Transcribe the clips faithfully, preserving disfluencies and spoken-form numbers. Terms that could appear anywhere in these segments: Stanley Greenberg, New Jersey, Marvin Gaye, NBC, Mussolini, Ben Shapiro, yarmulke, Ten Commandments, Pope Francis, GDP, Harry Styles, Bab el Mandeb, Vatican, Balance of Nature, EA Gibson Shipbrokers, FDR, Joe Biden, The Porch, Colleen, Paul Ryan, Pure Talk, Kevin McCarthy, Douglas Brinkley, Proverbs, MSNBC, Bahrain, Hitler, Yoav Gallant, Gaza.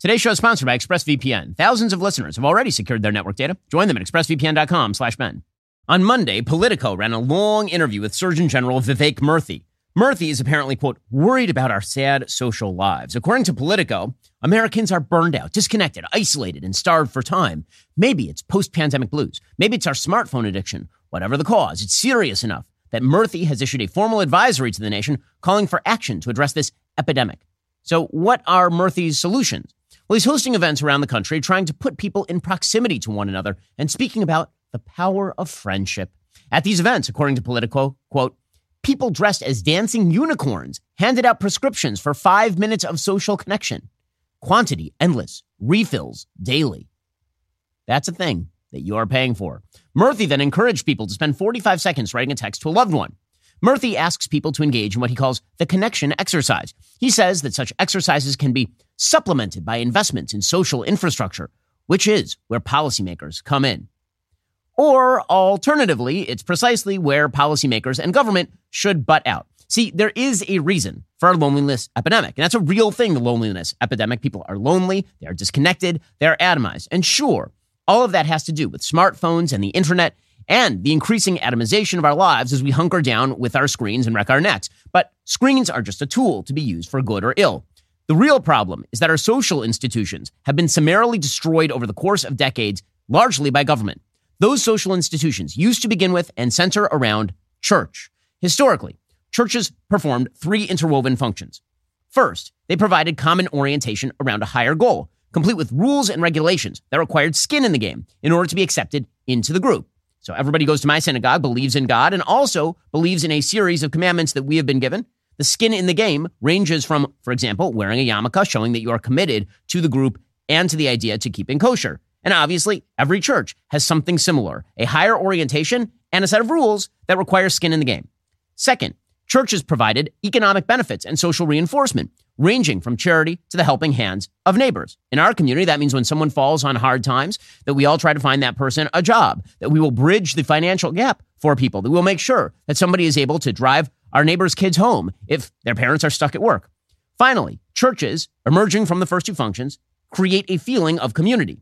Today's show is sponsored by ExpressVPN. Thousands of listeners have already secured their network data. Join them at expressvpn.com slash Ben. On Monday, Politico ran a long interview with Surgeon General Vivek Murthy. Murthy is apparently, quote, worried about our sad social lives. According to Politico, Americans are burned out, disconnected, isolated, and starved for time. Maybe it's post-pandemic blues. Maybe it's our smartphone addiction. Whatever the cause, it's serious enough that Murthy has issued a formal advisory to the nation calling for action to address this epidemic. So what are Murthy's solutions? Well, he's hosting events around the country, trying to put people in proximity to one another and speaking about the power of friendship. At these events, according to Politico, quote, people dressed as dancing unicorns handed out prescriptions for five minutes of social connection. Quantity endless, refills daily. That's a thing that you are paying for. Murthy then encouraged people to spend forty-five seconds writing a text to a loved one. Murthy asks people to engage in what he calls the connection exercise. He says that such exercises can be supplemented by investments in social infrastructure, which is where policymakers come in. Or alternatively, it's precisely where policymakers and government should butt out. See, there is a reason for our loneliness epidemic. And that's a real thing, the loneliness epidemic. People are lonely, they're disconnected, they're atomized. And sure, all of that has to do with smartphones and the internet and the increasing atomization of our lives as we hunker down with our screens and wreck our necks. But screens are just a tool to be used for good or ill. The real problem is that our social institutions have been summarily destroyed over the course of decades, largely by government. Those social institutions used to begin with and center around church. Historically, churches performed three interwoven functions. First, they provided common orientation around a higher goal, complete with rules and regulations that required skin in the game in order to be accepted into the group. So everybody goes to my synagogue, believes in God, and also believes in a series of commandments that we have been given. The skin in the game ranges from, for example, wearing a yarmulke, showing that you are committed to the group and to the idea to keeping kosher. And obviously, every church has something similar, a higher orientation and a set of rules that require skin in the game. Second, churches provided economic benefits and social reinforcement, ranging from charity to the helping hands of neighbors. In our community, that means when someone falls on hard times, that we all try to find that person a job, that we will bridge the financial gap for people, that we'll make sure that somebody is able to drive our neighbor's kids home if their parents are stuck at work. Finally, churches, emerging from the first two functions, create a feeling of community.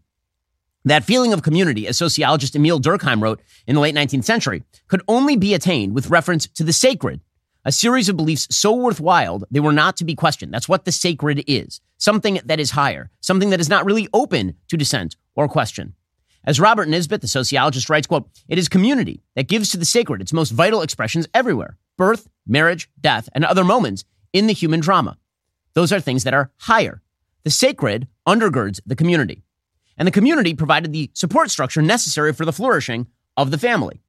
That feeling of community, as sociologist Emile Durkheim wrote in the late nineteenth century, could only be attained with reference to the sacred, a series of beliefs so worthwhile, they were not to be questioned. That's what the sacred is, something that is higher, something that is not really open to dissent or question. As Robert Nisbet, the sociologist, writes, quote, it is community that gives to the sacred its most vital expressions everywhere, birth, marriage, death, and other moments in the human drama. Those are things that are higher. The sacred undergirds the community. And the community provided the support structure necessary for the flourishing of the family.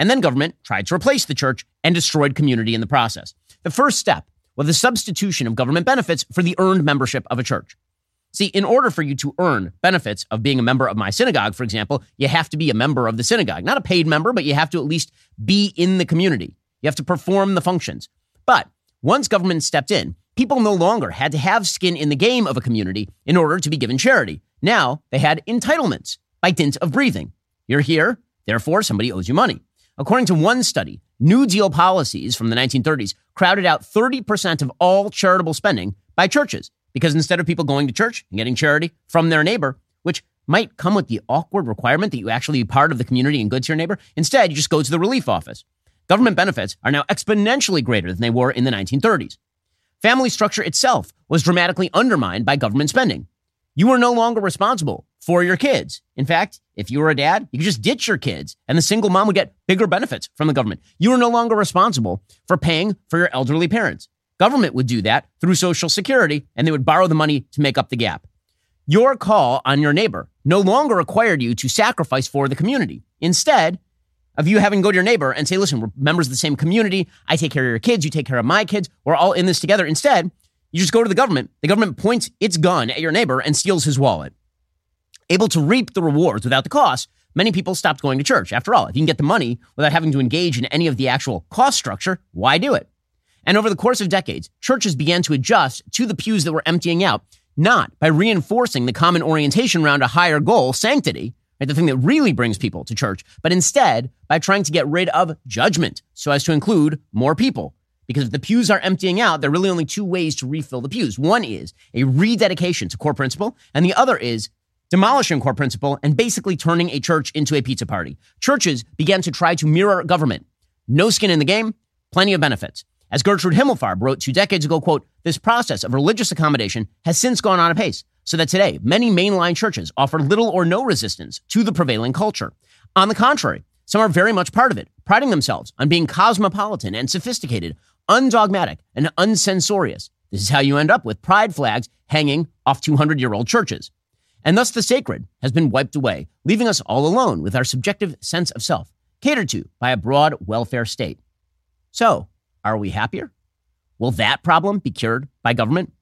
And then government tried to replace the church and destroyed community in the process. The first step was the substitution of government benefits for the earned membership of a church. See, in order for you to earn benefits of being a member of my synagogue, for example, you have to be a member of the synagogue. Not a paid member, but you have to at least be in the community. You have to perform the functions. But once government stepped in, people no longer had to have skin in the game of a community in order to be given charity. Now they had entitlements by dint of breathing. You're here, therefore somebody owes you money. According to one study, New Deal policies from the nineteen thirties crowded out thirty percent of all charitable spending by churches, because instead of people going to church and getting charity from their neighbor, which might come with the awkward requirement that you actually be part of the community and good to your neighbor, instead you just go to the relief office. Government benefits are now exponentially greater than they were in the nineteen thirties. Family structure itself was dramatically undermined by government spending. You are no longer responsible for your kids. In fact, if you were a dad, you could just ditch your kids and the single mom would get bigger benefits from the government. You are no longer responsible for paying for your elderly parents. Government would do that through Social Security, and they would borrow the money to make up the gap. Your call on your neighbor no longer required you to sacrifice for the community. Instead of you having to go to your neighbor and say, listen, we're members of the same community. I take care of your kids. You take care of my kids. We're all in this together. Instead, you just go to the government. The government points its gun at your neighbor and steals his wallet. Able to reap the rewards without the cost, many people stopped going to church. After all, if you can get the money without having to engage in any of the actual cost structure, why do it? And over the course of decades, churches began to adjust to the pews that were emptying out, not by reinforcing the common orientation around a higher goal, sanctity, right, the thing that really brings people to church, but instead by trying to get rid of judgment so as to include more people. Because if the pews are emptying out, there are really only two ways to refill the pews. One is a rededication to core principle, and the other is demolishing core principle and basically turning a church into a pizza party. Churches began to try to mirror government. No skin in the game, plenty of benefits. As Gertrude Himmelfarb wrote two decades ago, quote, this process of religious accommodation has since gone on apace, so that today many mainline churches offer little or no resistance to the prevailing culture. On the contrary, some are very much part of it, priding themselves on being cosmopolitan and sophisticated, undogmatic and uncensorious. This is how you end up with pride flags hanging off two hundred year old churches. And thus the sacred has been wiped away, leaving us all alone with our subjective sense of self, catered to by a broad welfare state. So, are we happier? Will that problem be cured by government?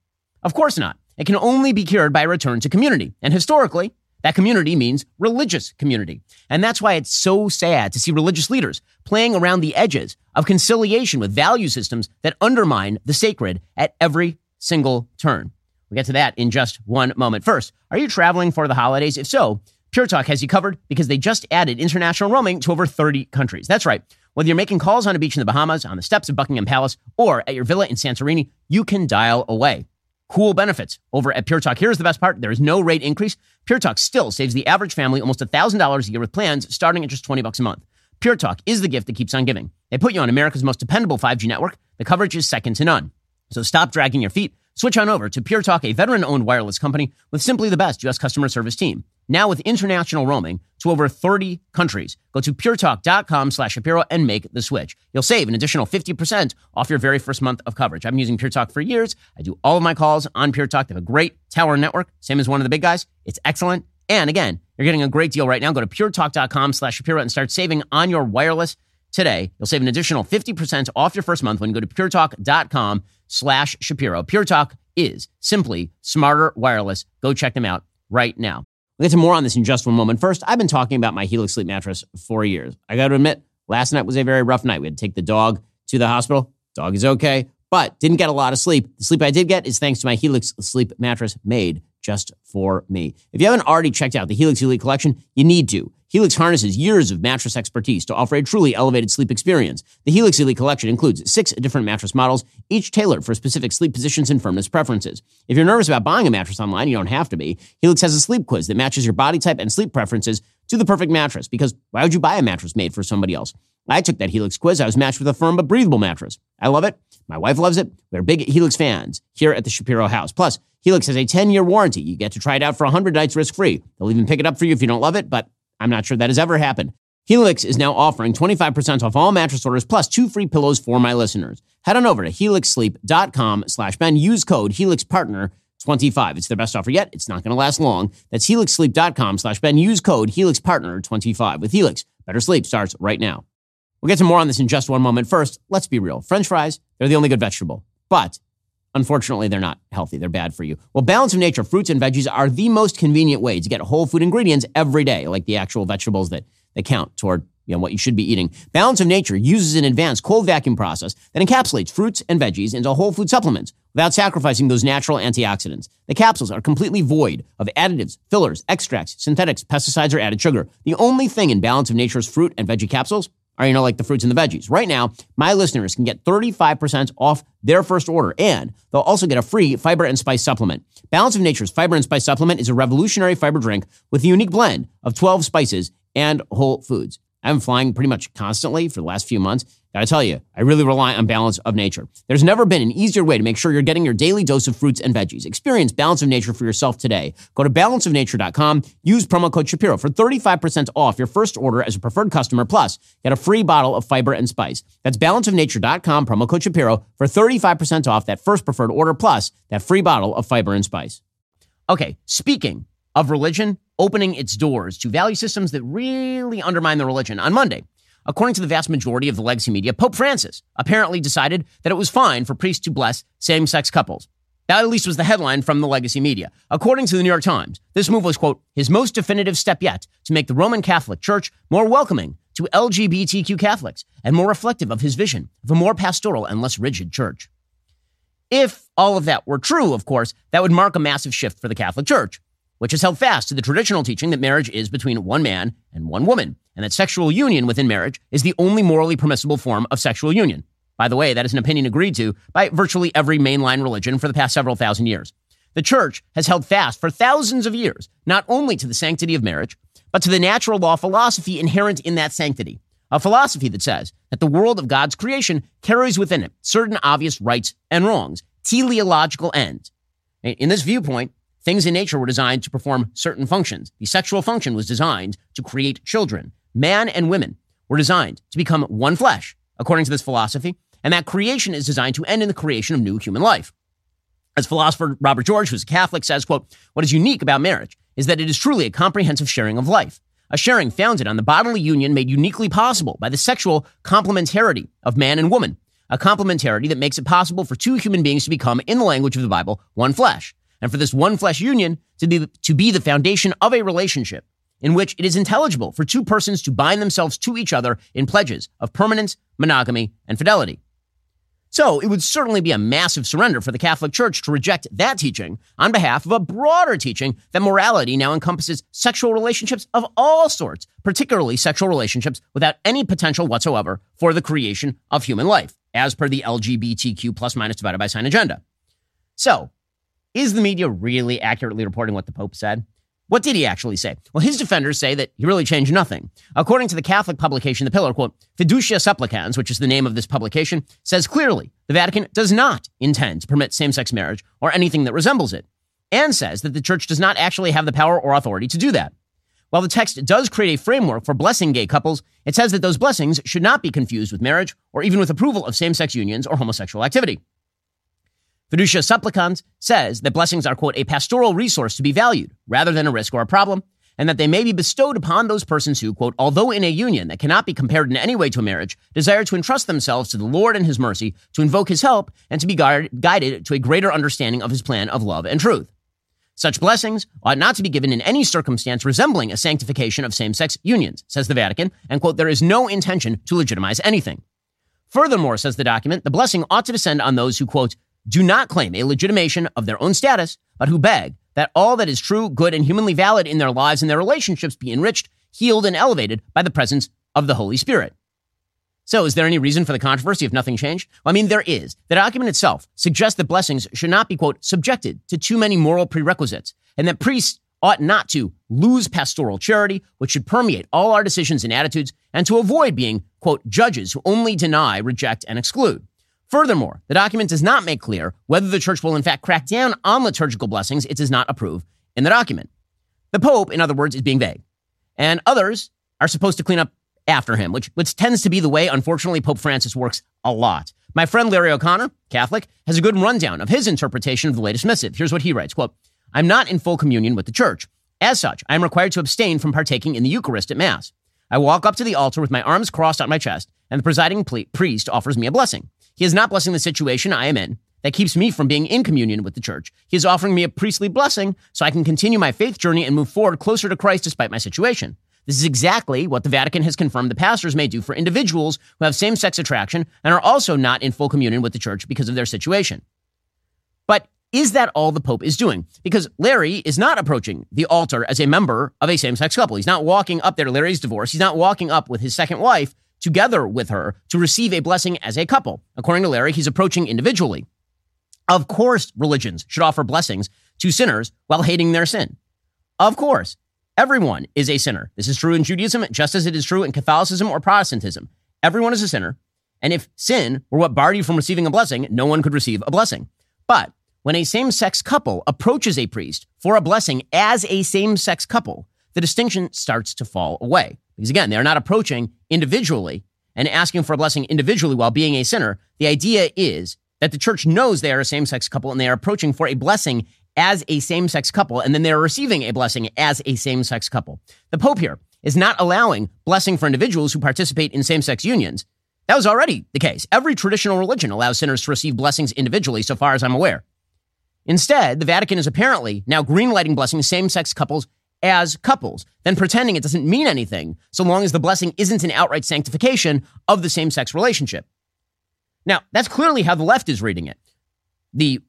Of course not. It can only be cured by a return to community. And historically, that community means religious community. And that's why it's so sad to see religious leaders playing around the edges of conciliation with value systems that undermine the sacred at every single turn. We'll get to that in just one moment. First, are you traveling for the holidays? If so, Pure Talk has you covered because they just added international roaming to over thirty countries. That's right. Whether you're making calls on a beach in the Bahamas, on the steps of Buckingham Palace, or at your villa in Santorini, you can dial away. Cool benefits over at Pure Talk. Here's the best part. There is no rate increase. Pure Talk still saves the average family almost one thousand dollars a year with plans starting at just twenty bucks a month. Pure Talk is the gift that keeps on giving. They put you on America's most dependable five G network. The coverage is second to none. So stop dragging your feet. Switch on over to Pure Talk, a veteran-owned wireless company with simply the best U S customer service team. Now with international roaming to over thirty countries. Go to puretalk.com slash Shapiro and make the switch. You'll save an additional fifty percent off your very first month of coverage. I've been using Pure Talk for years. I do all of my calls on Pure Talk. They have a great tower network, same as one of the big guys. It's excellent. And again, you're getting a great deal right now. Go to puretalk.com slash Shapiro and start saving on your wireless today. You'll save an additional fifty percent off your first month when you go to puretalk.com slash Shapiro. Pure Talk is simply smarter wireless. Go check them out right now. We'll get to more on this in just one moment. First, I've been talking about my Helix Sleep mattress for years. I got to admit, last night was a very rough night. We had to take the dog to the hospital. Dog is okay, but didn't get a lot of sleep. The sleep I did get is thanks to my Helix Sleep mattress made just for me. If you haven't already checked out the Helix Elite Collection, you need to. Helix harnesses years of mattress expertise to offer a truly elevated sleep experience. The Helix Elite Collection includes six different mattress models, each tailored for specific sleep positions and firmness preferences. If you're nervous about buying a mattress online, you don't have to be. Helix has a sleep quiz that matches your body type and sleep preferences to the perfect mattress, because why would you buy a mattress made for somebody else? I took that Helix quiz. I was matched with a firm but breathable mattress. I love it. My wife loves it. We're big Helix fans here at the Shapiro house. Plus, Helix has a ten year warranty. You get to try it out for one hundred nights risk-free. They'll even pick it up for you if you don't love it, but I'm not sure that has ever happened. Helix is now offering twenty-five percent off all mattress orders plus two free pillows for my listeners. Head on over to helixsleep.com slash Ben. Use code HelixPartner twenty-five. It's their best offer yet. It's not going to last long. That's helixsleep.com slash Ben. Use code HelixPartner twenty-five. With Helix, better sleep starts right now. We'll get to more on this in just one moment. First, let's be real. French fries, they're the only good vegetable. But unfortunately, they're not healthy. They're bad for you. Well, Balance of Nature fruits and veggies are the most convenient way to get whole food ingredients every day, like the actual vegetables that, that count toward, you know, what you should be eating. Balance of Nature uses an advanced cold vacuum process that encapsulates fruits and veggies into whole food supplements without sacrificing those natural antioxidants. The capsules are completely void of additives, fillers, extracts, synthetics, pesticides, or added sugar. The only thing in Balance of Nature's fruit and veggie capsules are, you know, like the fruits and the veggies. Right now, my listeners can get thirty-five percent off their first order, and they'll also get a free fiber and spice supplement. Balance of Nature's fiber and spice supplement is a revolutionary fiber drink with a unique blend of twelve spices and whole foods. I'm flying pretty much constantly for the last few months. Gotta tell you, I really rely on Balance of Nature. There's never been an easier way to make sure you're getting your daily dose of fruits and veggies. Experience Balance of Nature for yourself today. Go to balance of nature dot com. Use promo code Shapiro for thirty-five percent off your first order as a preferred customer. Plus, get a free bottle of fiber and spice. That's balance of nature dot com, promo code Shapiro, for thirty-five percent off that first preferred order, plus that free bottle of fiber and spice. Okay, speaking of religion opening its doors to value systems that really undermine the religion. On Monday, according to the vast majority of the legacy media, Pope Francis apparently decided that it was fine for priests to bless same-sex couples. That at least was the headline from the legacy media. According to the New York Times, this move was, quote, his most definitive step yet to make the Roman Catholic Church more welcoming to L G B T Q Catholics and more reflective of his vision of a more pastoral and less rigid church. If all of that were true, of course, that would mark a massive shift for the Catholic Church, which has held fast to the traditional teaching that marriage is between one man and one woman, and that sexual union within marriage is the only morally permissible form of sexual union. By the way, that is an opinion agreed to by virtually every mainline religion for the past several thousand years. The church has held fast for thousands of years, not only to the sanctity of marriage, but to the natural law philosophy inherent in that sanctity, a philosophy that says that the world of God's creation carries within it certain obvious rights and wrongs, teleological ends. In this viewpoint, things in nature were designed to perform certain functions. The sexual function was designed to create children. Man and women were designed to become one flesh, according to this philosophy, and that creation is designed to end in the creation of new human life. As philosopher Robert George, who's a Catholic, says, quote, what is unique about marriage is that it is truly a comprehensive sharing of life, a sharing founded on the bodily union made uniquely possible by the sexual complementarity of man and woman, a complementarity that makes it possible for two human beings to become, in the language of the Bible, one flesh, and for this one flesh union to be, to be the foundation of a relationship in which it is intelligible for two persons to bind themselves to each other in pledges of permanence, monogamy, and fidelity. So it would certainly be a massive surrender for the Catholic Church to reject that teaching on behalf of a broader teaching that morality now encompasses sexual relationships of all sorts, particularly sexual relationships without any potential whatsoever for the creation of human life, as per the L G B T Q plus minus divided by sign agenda. So is the media really accurately reporting what the Pope said? What did he actually say? Well, his defenders say that he really changed nothing. According to the Catholic publication, The Pillar, quote, Fiducia Supplicans, which is the name of this publication, says clearly the Vatican does not intend to permit same-sex marriage or anything that resembles it, and says that the church does not actually have the power or authority to do that. While the text does create a framework for blessing gay couples, it says that those blessings should not be confused with marriage or even with approval of same-sex unions or homosexual activity. Fiducia Supplicans says that blessings are, quote, a pastoral resource to be valued rather than a risk or a problem, and that they may be bestowed upon those persons who, quote, although in a union that cannot be compared in any way to a marriage, desire to entrust themselves to the Lord and his mercy, to invoke his help, and to be guard- guided to a greater understanding of his plan of love and truth. Such blessings ought not to be given in any circumstance resembling a sanctification of same-sex unions, says the Vatican, and, quote, there is no intention to legitimize anything. Furthermore, says the document, the blessing ought to descend on those who, quote, do not claim a legitimation of their own status, but who beg that all that is true, good, and humanly valid in their lives and their relationships be enriched, healed, and elevated by the presence of the Holy Spirit. So is there any reason for the controversy if nothing changed? Well, I mean, there is. The document itself suggests that blessings should not be, quote, subjected to too many moral prerequisites, and that priests ought not to lose pastoral charity, which should permeate all our decisions and attitudes, and to avoid being, quote, judges who only deny, reject, and exclude. Furthermore, the document does not make clear whether the church will in fact crack down on liturgical blessings it does not approve in the document. The Pope, in other words, is being vague, and others are supposed to clean up after him, which, which tends to be the way, unfortunately, Pope Francis works a lot. My friend Larry O'Connor, Catholic, has a good rundown of his interpretation of the latest missive. Here's what he writes, quote, I'm not in full communion with the church. As such, I am required to abstain from partaking in the Eucharist at Mass. I walk up to the altar with my arms crossed on my chest, and the presiding priest offers me a blessing. He is not blessing the situation I am in that keeps me from being in communion with the church. He is offering me a priestly blessing so I can continue my faith journey and move forward closer to Christ despite my situation. This is exactly what the Vatican has confirmed the pastors may do for individuals who have same-sex attraction and are also not in full communion with the church because of their situation. But is that all the Pope is doing? Because Larry is not approaching the altar as a member of a same-sex couple. He's not walking up there. Larry's divorced. He's not walking up with his second wife together with her to receive a blessing as a couple. According to Larry, he's approaching individually. Of course, religions should offer blessings to sinners while hating their sin. Of course, everyone is a sinner. This is true in Judaism, just as it is true in Catholicism or Protestantism. Everyone is a sinner. And if sin were what barred you from receiving a blessing, no one could receive a blessing. But when a same-sex couple approaches a priest for a blessing as a same-sex couple, the distinction starts to fall away. Because again, they're not approaching individually and asking for a blessing individually while being a sinner. The idea is that the church knows they are a same-sex couple and they are approaching for a blessing as a same-sex couple, and then they are receiving a blessing as a same-sex couple. The Pope here is not allowing blessing for individuals who participate in same-sex unions. That was already the case. Every traditional religion allows sinners to receive blessings individually, so far as I'm aware. Instead, the Vatican is apparently now greenlighting blessing same-sex couples as couples, then pretending it doesn't mean anything so long as the blessing isn't an outright sanctification of the same-sex relationship. Now, that's clearly how the left is reading it. The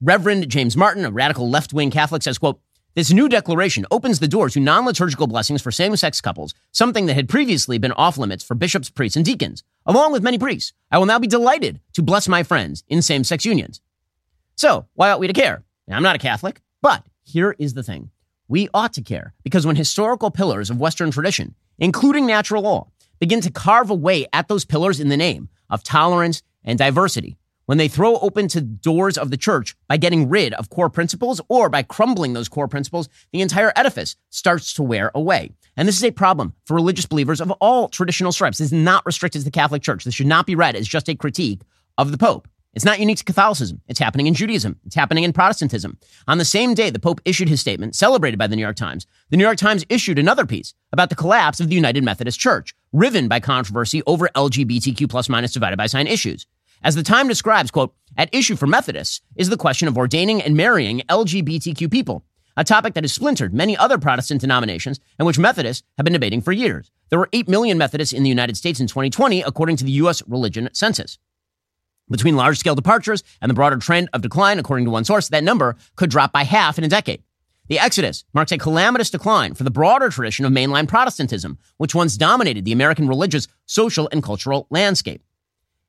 Reverend James Martin, a radical left-wing Catholic, says, quote, This new declaration opens the door to non-liturgical blessings for same-sex couples, something that had previously been off-limits for bishops, priests, and deacons. Along with many priests, I will now be delighted to bless my friends in same-sex unions. So, why ought we to care? Now, I'm not a Catholic, but here is the thing. We ought to care, because when historical pillars of Western tradition, including natural law, begin to carve away at those pillars in the name of tolerance and diversity, when they throw open to doors of the church by getting rid of core principles or by crumbling those core principles, the entire edifice starts to wear away. And this is a problem for religious believers of all traditional stripes. This is not restricted to the Catholic Church. This should not be read as just a critique of the Pope. It's not unique to Catholicism. It's happening in Judaism. It's happening in Protestantism. On the same day the Pope issued his statement, celebrated by the New York Times, the New York Times issued another piece about the collapse of the United Methodist Church, riven by controversy over L G B T Q plus minus divided by sign issues. As the Times describes, quote, at issue for Methodists is the question of ordaining and marrying L G B T Q people, a topic that has splintered many other Protestant denominations and which Methodists have been debating for years. There were eight million Methodists in the United States in twenty twenty, according to the U S Religion Census. Between large-scale departures and the broader trend of decline, according to one source, that number could drop by half in a decade. The exodus marks a calamitous decline for the broader tradition of mainline Protestantism, which once dominated the American religious, social, and cultural landscape.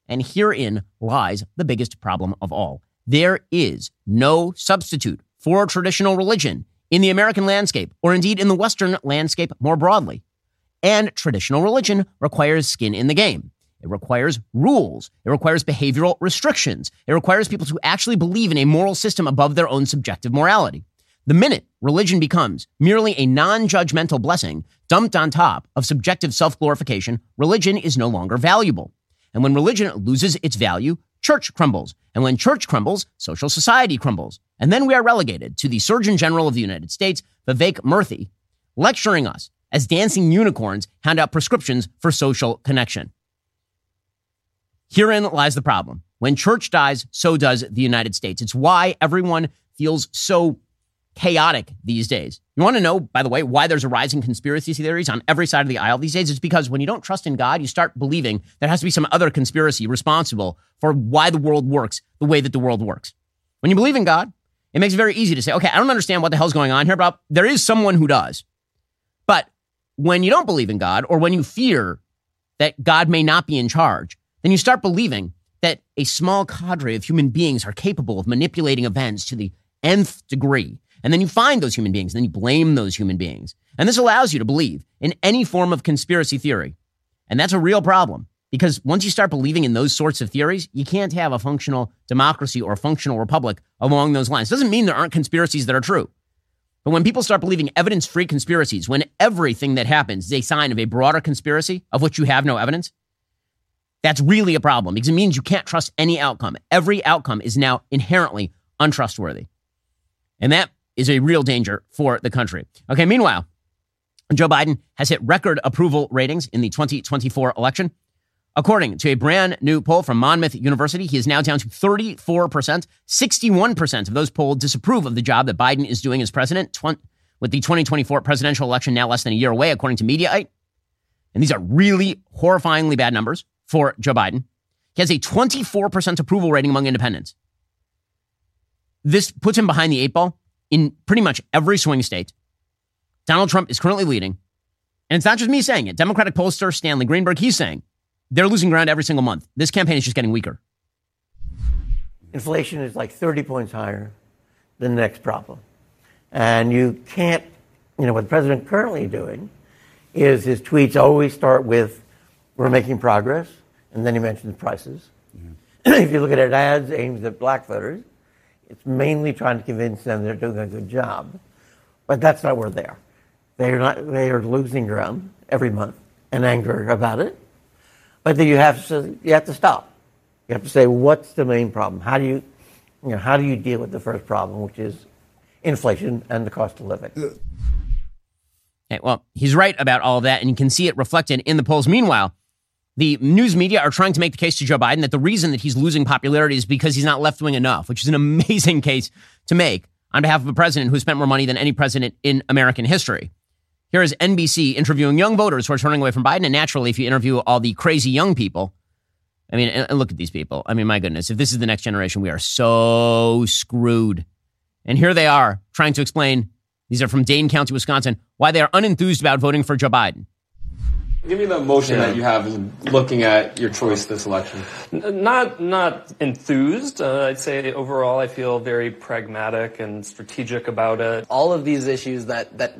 And herein lies the biggest problem of all. There is no substitute for traditional religion in the American landscape, or indeed in the Western landscape more broadly. And traditional religion requires skin in the game. It requires rules. It requires behavioral restrictions. It requires people to actually believe in a moral system above their own subjective morality. The minute religion becomes merely a non-judgmental blessing dumped on top of subjective self-glorification, religion is no longer valuable. And when religion loses its value, church crumbles. And when church crumbles, social society crumbles. And then we are relegated to the Surgeon General of the United States, Vivek Murthy, lecturing us as dancing unicorns hand out prescriptions for social connection. Herein lies the problem. When church dies, so does the United States. It's why everyone feels so chaotic these days. You want to know, by the way, why there's a rise in conspiracy theories on every side of the aisle these days? It's because when you don't trust in God, you start believing there has to be some other conspiracy responsible for why the world works the way that the world works. When you believe in God, it makes it very easy to say, okay, I don't understand what the hell's going on here, but there is someone who does. But when you don't believe in God, or when you fear that God may not be in charge, then you start believing that a small cadre of human beings are capable of manipulating events to the nth degree. And then you find those human beings, and then you blame those human beings. And this allows you to believe in any form of conspiracy theory. And that's a real problem, because once you start believing in those sorts of theories, you can't have a functional democracy or a functional republic along those lines. It doesn't mean there aren't conspiracies that are true. But when people start believing evidence-free conspiracies, when everything that happens is a sign of a broader conspiracy of which you have no evidence, that's really a problem, because it means you can't trust any outcome. Every outcome is now inherently untrustworthy. And that is a real danger for the country. Okay, meanwhile, Joe Biden has hit record approval ratings in the twenty twenty-four election. According to a brand new poll from Monmouth University, he is now down to thirty-four percent. sixty-one percent of those polled disapprove of the job that Biden is doing as president, tw- with the twenty twenty-four presidential election now less than a year away, according to Mediaite. And these are really horrifyingly bad numbers for Joe Biden. He has a twenty-four percent approval rating among independents. This puts him behind the eight ball in pretty much every swing state. Donald Trump is currently leading. And it's not just me saying it. Democratic pollster Stanley Greenberg, he's saying they're losing ground every single month. This campaign is just getting weaker. Inflation is like thirty points higher than the next problem. And you can't, you know, what the president currently doing is his tweets always start with, we're making progress, and then he mentions prices. Yeah. If you look at it, ads aimed at black voters, it's mainly trying to convince them they're doing a good job. But that's not where they are. They are not. They are losing ground every month and anger about it. But then you have to you have to stop. You have to say, what's the main problem? How do you, you know, how do you deal with the first problem, which is inflation and the cost of living? Okay, well, he's right about all of that, and you can see it reflected in the polls. Meanwhile, the news media are trying to make the case to Joe Biden that the reason that he's losing popularity is because he's not left-wing enough, which is an amazing case to make on behalf of a president who spent more money than any president in American history. Here is N B C interviewing young voters who are turning away from Biden. And naturally, if you interview all the crazy young people, I mean, and look at these people. I mean, my goodness, if this is the next generation, we are so screwed. And here they are trying to explain These are from Dane County, Wisconsin. Why they are unenthused about voting for Joe Biden. Give me the emotion yeah. that you have in looking at your choice this election. Not not enthused. Uh, I'd say overall I feel very pragmatic and strategic about it. All of these issues that, that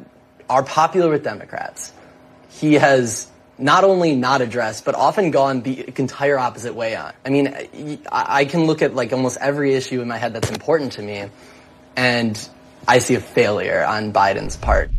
are popular with Democrats, he has not only not addressed, but often gone the entire opposite way on. I mean, I can look at like almost every issue in my head that's important to me, and I see a failure on Biden's part.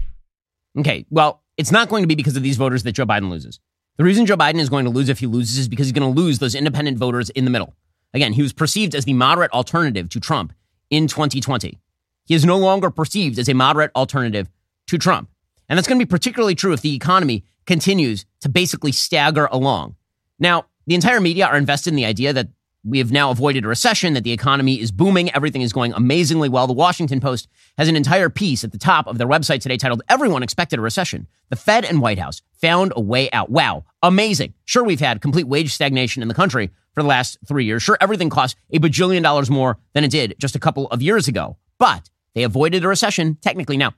Okay, well, it's not going to be because of these voters that Joe Biden loses. The reason Joe Biden is going to lose if he loses is because he's going to lose those independent voters in the middle. Again, he was perceived as the moderate alternative to Trump in twenty twenty. He is no longer perceived as a moderate alternative to Trump. And that's going to be particularly true if the economy continues to basically stagger along. Now, the entire media are invested in the idea that we have now avoided a recession, that the economy is booming, everything is going amazingly well. The Washington Post has an entire piece at the top of their website today titled, "Everyone Expected a Recession. The Fed and White House Found a Way Out." Wow, amazing. Sure, we've had complete wage stagnation in the country for the last three years. Sure, everything costs a bajillion dollars more than it did just a couple of years ago. But they avoided a recession, technically. Now,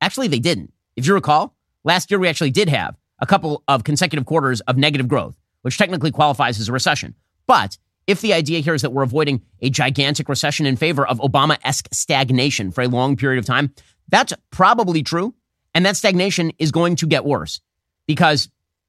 actually, they didn't. If you recall, last year we actually did have a couple of consecutive quarters of negative growth, which technically qualifies as a recession. But if the idea here is that we're avoiding a gigantic recession in favor of Obama-esque stagnation for a long period of time, that's probably true. And that stagnation is going to get worse because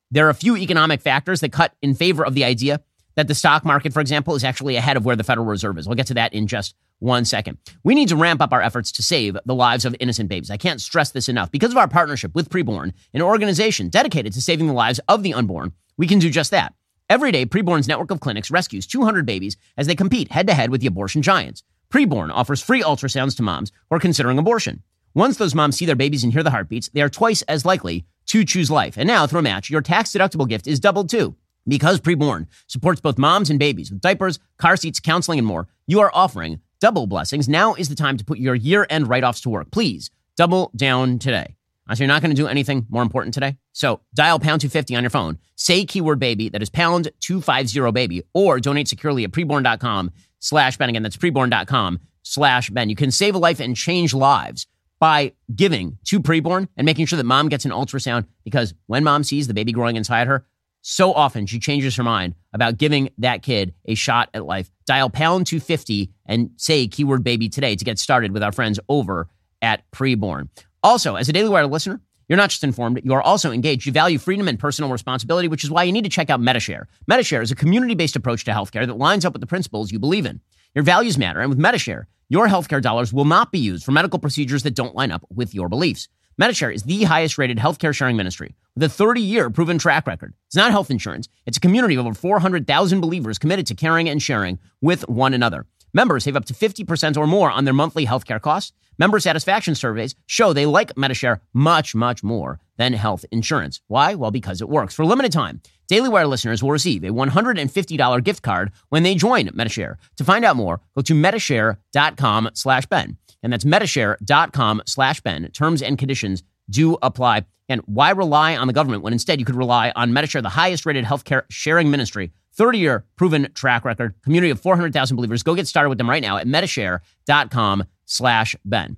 there are a few economic factors that cut in favor of the idea that the stock market, for example, is actually ahead of where the Federal Reserve is. We'll get to that in just one second. We need to ramp up our efforts to save the lives of innocent babies. I can't stress this enough. Because of our partnership with Preborn, an organization dedicated to saving the lives of the unborn, we can do just that. Every day, Preborn's network of clinics rescues two hundred babies as they compete head-to-head with the abortion giants. Preborn offers free ultrasounds to moms who are considering abortion. Once those moms see their babies and hear the heartbeats, they are twice as likely to choose life. And now, through a match, your tax-deductible gift is doubled, too. Because Preborn supports both moms and babies with diapers, car seats, counseling, and more, you are offering double blessings. Now is the time to put your year-end write-offs to work. Please, double down today. So you're not going to do anything more important today? So dial pound two fifty on your phone. Say keyword baby, that is pound two fifty baby, or donate securely at preborn.com slash Ben. Again, that's preborn.com slash Ben. You can save a life and change lives by giving to Preborn and making sure that mom gets an ultrasound, because when mom sees the baby growing inside her, so often she changes her mind about giving that kid a shot at life. Dial pound two fifty and say keyword baby today to get started with our friends over at Preborn. Also, as a Daily Wire listener, you're not just informed, you are also engaged. You value freedom and personal responsibility, which is why you need to check out Medi-Share. Medi-Share is a community-based approach to healthcare that lines up with the principles you believe in. Your values matter, and with Medi-Share, your healthcare dollars will not be used for medical procedures that don't line up with your beliefs. Medi-Share is the highest-rated healthcare sharing ministry with a thirty-year proven track record. It's not health insurance. It's a community of over four hundred thousand believers committed to caring and sharing with one another. Members save up to fifty percent or more on their monthly healthcare costs. Member satisfaction surveys show they like Medi-Share much, much more than health insurance. Why? Well, because it works. For a limited time, Daily Wire listeners will receive a one hundred fifty dollars gift card when they join Medi-Share. To find out more, go to Medi-Share.com slash Ben. And that's Medi-Share.com slash Ben. Terms and conditions do apply. And why rely on the government when instead you could rely on Medi-Share, the highest-rated healthcare sharing ministry, thirty-year proven track record, community of four hundred thousand believers. Go get started with them right now at Medi-Share.com slash Ben.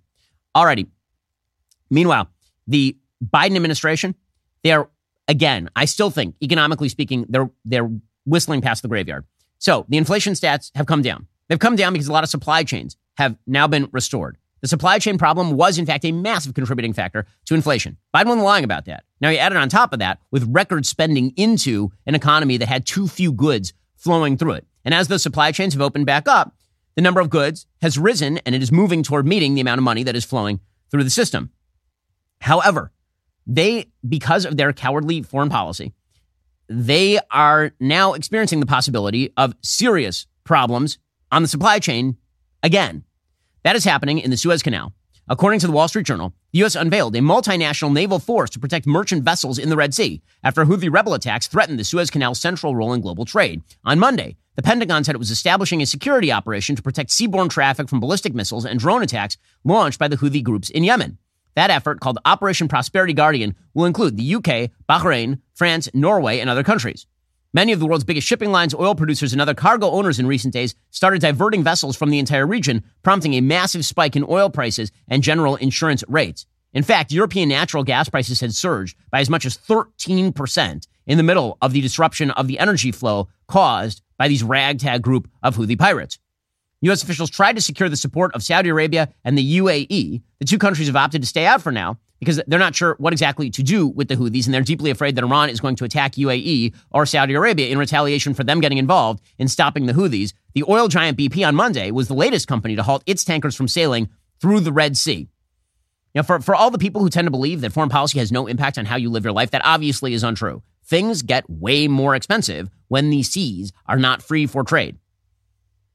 Alrighty. Meanwhile, the Biden administration, they are, again, I still think, economically speaking, they're they're whistling past the graveyard. So the inflation stats have come down. They've come down because a lot of supply chains have now been restored. The supply chain problem was, in fact, a massive contributing factor to inflation. Biden wasn't lying about that. Now, you added on top of that with record spending into an economy that had too few goods flowing through it. And as those supply chains have opened back up, the number of goods has risen, and it is moving toward meeting the amount of money that is flowing through the system. However, they, because of their cowardly foreign policy, they are now experiencing the possibility of serious problems on the supply chain again. That is happening in the Suez Canal. According to the Wall Street Journal, the U S unveiled a multinational naval force to protect merchant vessels in the Red Sea after Houthi rebel attacks threatened the Suez Canal's central role in global trade. On Monday, the Pentagon said it was establishing a security operation to protect seaborne traffic from ballistic missiles and drone attacks launched by the Houthi groups in Yemen. That effort, called Operation Prosperity Guardian, will include the U K, Bahrain, France, Norway, and other countries. Many of the world's biggest shipping lines, oil producers, and other cargo owners in recent days started diverting vessels from the entire region, prompting a massive spike in oil prices and general insurance rates. In fact, European natural gas prices had surged by as much as thirteen percent in the middle of the disruption of the energy flow caused by these ragtag group of Houthi pirates. U S officials tried to secure the support of Saudi Arabia and the U A E. The two countries have opted to stay out for now because they're not sure what exactly to do with the Houthis, and they're deeply afraid that Iran is going to attack U A E or Saudi Arabia in retaliation for them getting involved in stopping the Houthis. The oil giant B P on Monday was the latest company to halt its tankers from sailing through the Red Sea. Now, for, for all the people who tend to believe that foreign policy has no impact on how you live your life, that obviously is untrue. Things get way more expensive when these seas are not free for trade.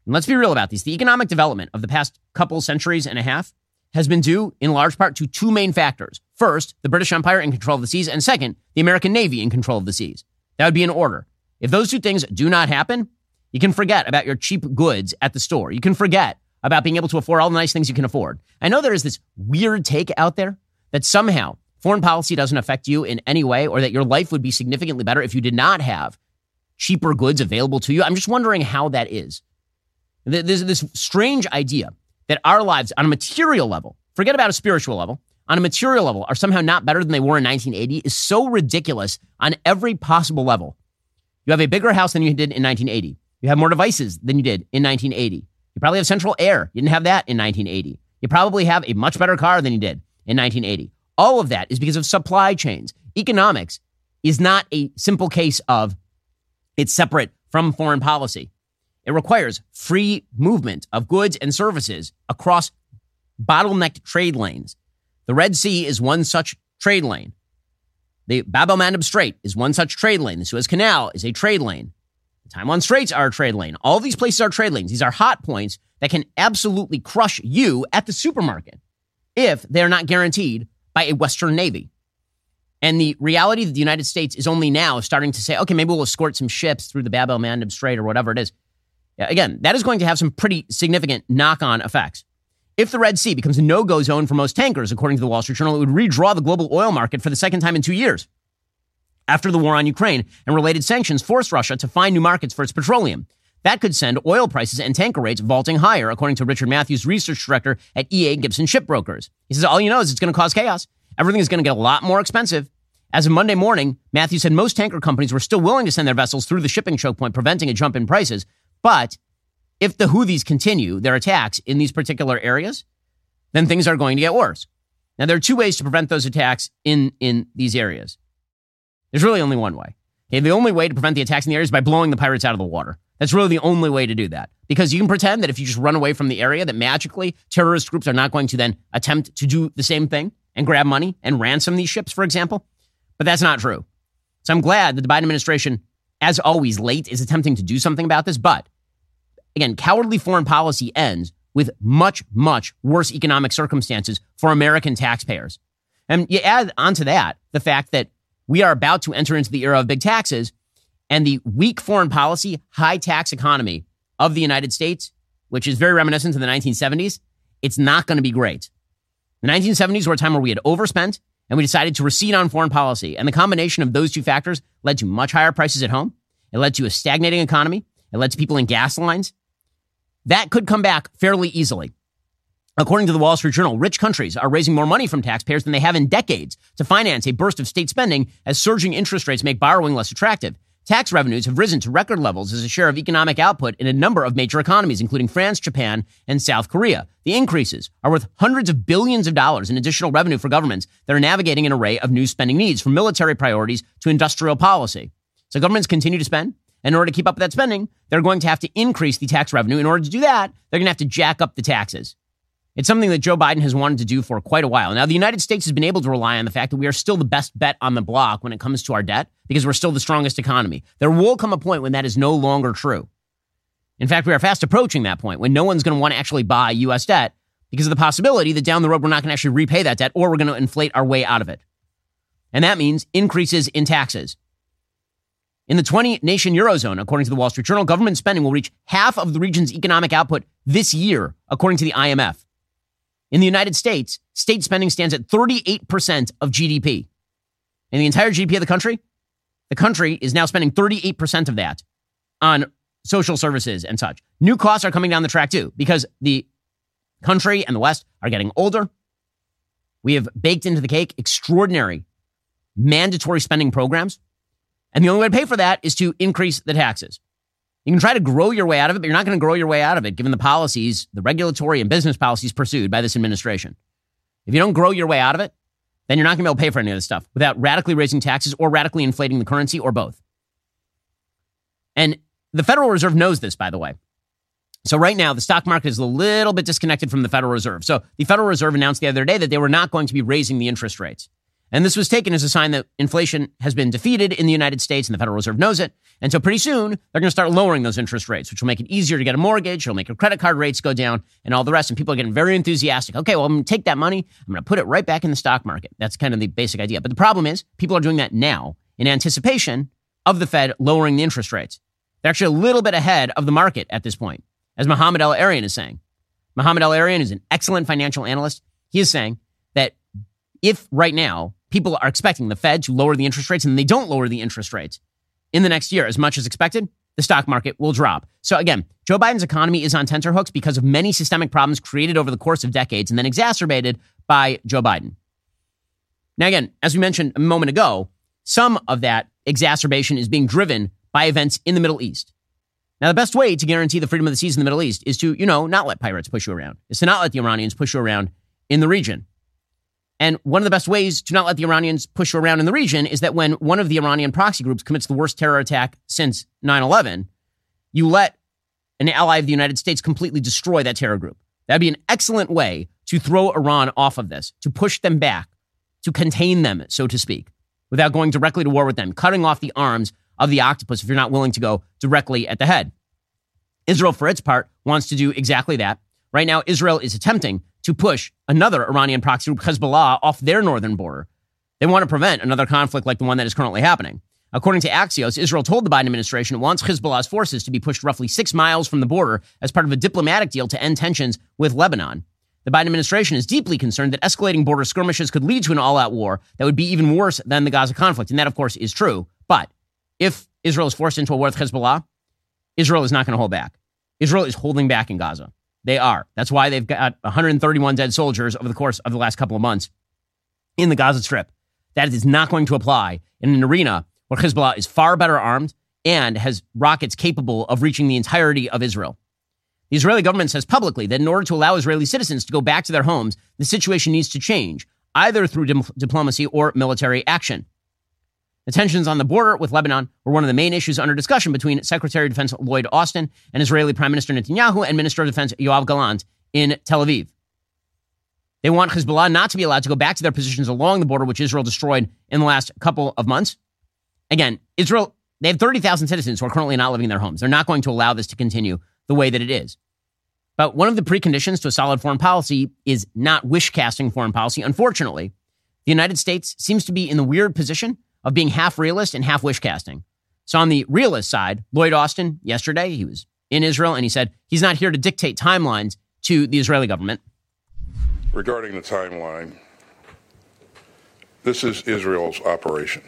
And let's be real about these. The economic development of the past couple centuries and a half has been due in large part to two main factors. First, the British Empire in control of the seas, and second, the American Navy in control of the seas. That would be in order. If those two things do not happen, you can forget about your cheap goods at the store. You can forget about being able to afford all the nice things you can afford. I know there is this weird take out there that somehow foreign policy doesn't affect you in any way, or that your life would be significantly better if you did not have cheaper goods available to you. I'm just wondering how that is. There's this strange idea that our lives on a material level, forget about a spiritual level, on a material level are somehow not better than they were in nineteen eighty is so ridiculous on every possible level. You have a bigger house than you did in nineteen eighty. You have more devices than you did in nineteen eighty. You probably have central air. You didn't have that in nineteen eighty. You probably have a much better car than you did in nineteen eighty. All of that is because of supply chains. Economics is not a simple case of it's separate from foreign policy. It requires free movement of goods and services across bottlenecked trade lanes. The Red Sea is one such trade lane. The Bab el Mandeb Strait is one such trade lane. The Suez Canal is a trade lane. The Taiwan Straits are a trade lane. All these places are trade lanes. These are hot points that can absolutely crush you at the supermarket if they're not guaranteed by a Western Navy. And the reality that the United States is only now starting to say, okay, maybe we'll escort some ships through the Bab el Mandeb Strait or whatever it is. Again, that is going to have some pretty significant knock-on effects. If the Red Sea becomes a no-go zone for most tankers, according to the Wall Street Journal, it would redraw the global oil market for the second time in two years. After the war on Ukraine and related sanctions forced Russia to find new markets for its petroleum, that could send oil prices and tanker rates vaulting higher, according to Richard Matthews, research director at E A Gibson Shipbrokers. He says, all you know is it's going to cause chaos. Everything is going to get a lot more expensive. As of Monday morning, Matthews said most tanker companies were still willing to send their vessels through the shipping choke point, preventing a jump in prices. But if the Houthis continue their attacks in these particular areas, then things are going to get worse. Now, there are two ways to prevent those attacks in, in these areas. There's really only one way. Okay, the only way to prevent the attacks in the area is by blowing the pirates out of the water. That's really the only way to do that, because you can pretend that if you just run away from the area, that magically terrorist groups are not going to then attempt to do the same thing and grab money and ransom these ships, for example. But that's not true. So I'm glad that the Biden administration, as always, late, is attempting to do something about this. But again, cowardly foreign policy ends with much, much worse economic circumstances for American taxpayers. And you add onto that the fact that we are about to enter into the era of big taxes, and the weak foreign policy, high tax economy of the United States, which is very reminiscent of the nineteen seventies, it's not going to be great. The nineteen seventies were a time where we had overspent, and we decided to recede on foreign policy. And the combination of those two factors led to much higher prices at home. It led to a stagnating economy. It led to people in gas lines. That could come back fairly easily. According to the Wall Street Journal, rich countries are raising more money from taxpayers than they have in decades to finance a burst of state spending as surging interest rates make borrowing less attractive. Tax revenues have risen to record levels as a share of economic output in a number of major economies, including France, Japan, and South Korea. The increases are worth hundreds of billions of dollars in additional revenue for governments that are navigating an array of new spending needs, from military priorities to industrial policy. So governments continue to spend. In order to keep up with that spending, they're going to have to increase the tax revenue. In order to do that, they're going to have to jack up the taxes. It's something that Joe Biden has wanted to do for quite a while. Now, the United States has been able to rely on the fact that we are still the best bet on the block when it comes to our debt, because we're still the strongest economy. There will come a point when that is no longer true. In fact, we are fast approaching that point when no one's going to want to actually buy U S debt because of the possibility that down the road, we're not going to actually repay that debt, or we're going to inflate our way out of it. And that means increases in taxes. In the twenty-nation Eurozone, according to the Wall Street Journal, government spending will reach half of the region's economic output this year, according to the I M F. In the United States, state spending stands at thirty-eight percent of G D P. And the entire G D P of the country, the country is now spending thirty-eight percent of that on social services and such. New costs are coming down the track too, because the country and the West are getting older. We have baked into the cake extraordinary mandatory spending programs. And the only way to pay for that is to increase the taxes. You can try to grow your way out of it, but you're not going to grow your way out of it, given the policies, the regulatory and business policies pursued by this administration. If you don't grow your way out of it, then you're not going to be able to pay for any of this stuff without radically raising taxes or radically inflating the currency or both. And the Federal Reserve knows this, by the way. So right now, the stock market is a little bit disconnected from the Federal Reserve. So the Federal Reserve announced the other day that they were not going to be raising the interest rates. And this was taken as a sign that inflation has been defeated in the United States, and the Federal Reserve knows it. And so pretty soon, they're going to start lowering those interest rates, which will make it easier to get a mortgage. It'll make your credit card rates go down and all the rest. And people are getting very enthusiastic. Okay, well, I'm going to take that money. I'm going to put it right back in the stock market. That's kind of the basic idea. But the problem is people are doing that now in anticipation of the Fed lowering the interest rates. They're actually a little bit ahead of the market at this point, as Mohamed El-Erian is saying. Mohamed El-Erian is an excellent financial analyst. He is saying that if right now people are expecting the Fed to lower the interest rates and they don't lower the interest rates in the next year as much as expected, the stock market will drop. So again, Joe Biden's economy is on tenterhooks because of many systemic problems created over the course of decades and then exacerbated by Joe Biden. Now, again, as we mentioned a moment ago, some of that exacerbation is being driven by events in the Middle East. Now, the best way to guarantee the freedom of the seas in the Middle East is to, you know, not let pirates push you around, is to not let the Iranians push you around in the region. And one of the best ways to not let the Iranians push you around in the region is that when one of the Iranian proxy groups commits the worst terror attack since nine eleven, you let an ally of the United States completely destroy that terror group. That'd be an excellent way to throw Iran off of this, to push them back, to contain them, so to speak, without going directly to war with them, cutting off the arms of the octopus if you're not willing to go directly at the head. Israel, for its part, wants to do exactly that. Right now, Israel is attempting to push another Iranian proxy group, Hezbollah, off their northern border. They want to prevent another conflict like the one that is currently happening. According to Axios, Israel told the Biden administration it wants Hezbollah's forces to be pushed roughly six miles from the border as part of a diplomatic deal to end tensions with Lebanon. The Biden administration is deeply concerned that escalating border skirmishes could lead to an all-out war that would be even worse than the Gaza conflict. And that, of course, is true. But if Israel is forced into a war with Hezbollah, Israel is not going to hold back. Israel is holding back in Gaza. They are. That's why they've got one hundred thirty-one dead soldiers over the course of the last couple of months in the Gaza Strip. That is not going to apply in an arena where Hezbollah is far better armed and has rockets capable of reaching the entirety of Israel. The Israeli government says publicly that in order to allow Israeli citizens to go back to their homes, the situation needs to change, either through di- diplomacy or military action. The tensions on the border with Lebanon were one of the main issues under discussion between Secretary of Defense Lloyd Austin and Israeli Prime Minister Netanyahu and Minister of Defense Yoav Gallant in Tel Aviv. They want Hezbollah not to be allowed to go back to their positions along the border, which Israel destroyed in the last couple of months. Again, Israel, they have thirty thousand citizens who are currently not living in their homes. They're not going to allow this to continue the way that it is. But one of the preconditions to a solid foreign policy is not wish-casting foreign policy. Unfortunately, the United States seems to be in the weird position of being half realist and half wish casting. So on the realist side, Lloyd Austin yesterday, he was in Israel and he said he's not here to dictate timelines to the Israeli government. Regarding the timeline, this is Israel's operation.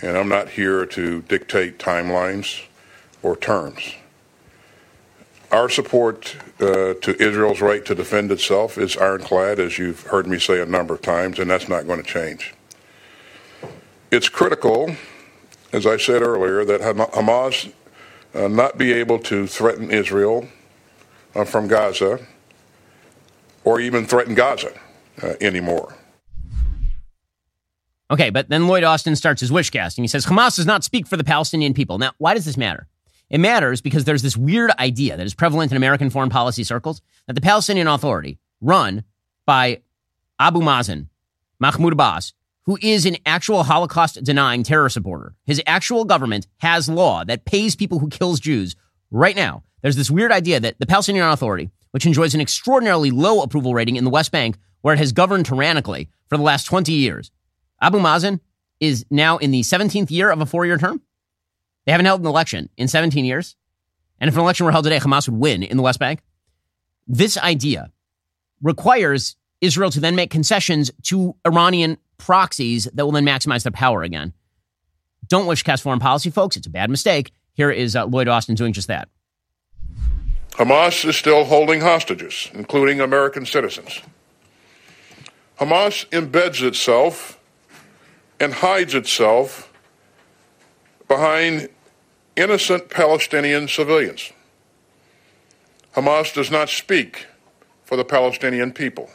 And I'm not here to dictate timelines or terms. Our support uh, to Israel's right to defend itself is ironclad, as you've heard me say a number of times, and that's not going to change. It's critical, as I said earlier, that Hamas uh, not be able to threaten Israel uh, from Gaza or even threaten Gaza uh, anymore. Okay, but then Lloyd Austin starts his wish casting. He says, Hamas does not speak for the Palestinian people. Now, why does this matter? It matters because there's this weird idea that is prevalent in American foreign policy circles that the Palestinian Authority, run by Abu Mazen, Mahmoud Abbas, who is an actual Holocaust-denying terror supporter. His actual government has law that pays people who kills Jews right now. There's this weird idea that the Palestinian Authority, which enjoys an extraordinarily low approval rating in the West Bank, where it has governed tyrannically for the last twenty years. Abu Mazen is now in the seventeenth year of a four-year term. They haven't held an election in seventeen years. And if an election were held today, Hamas would win in the West Bank. This idea requires Israel to then make concessions to Iranian proxies that will then maximize their power again. Don't wish cast foreign policy, folks. It's a bad mistake. Here is uh, Lloyd Austin doing just that. Hamas is still holding hostages, including American citizens. Hamas embeds itself and hides itself behind innocent Palestinian civilians. Hamas does not speak for the Palestinian people.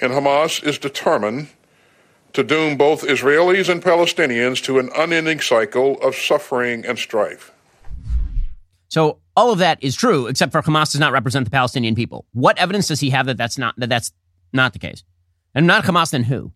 And Hamas is determined to doom both Israelis and Palestinians to an unending cycle of suffering and strife. So all of that is true, except for Hamas does not represent the Palestinian people. What evidence does he have that that's not, that that's not the case? And not Hamas, then who?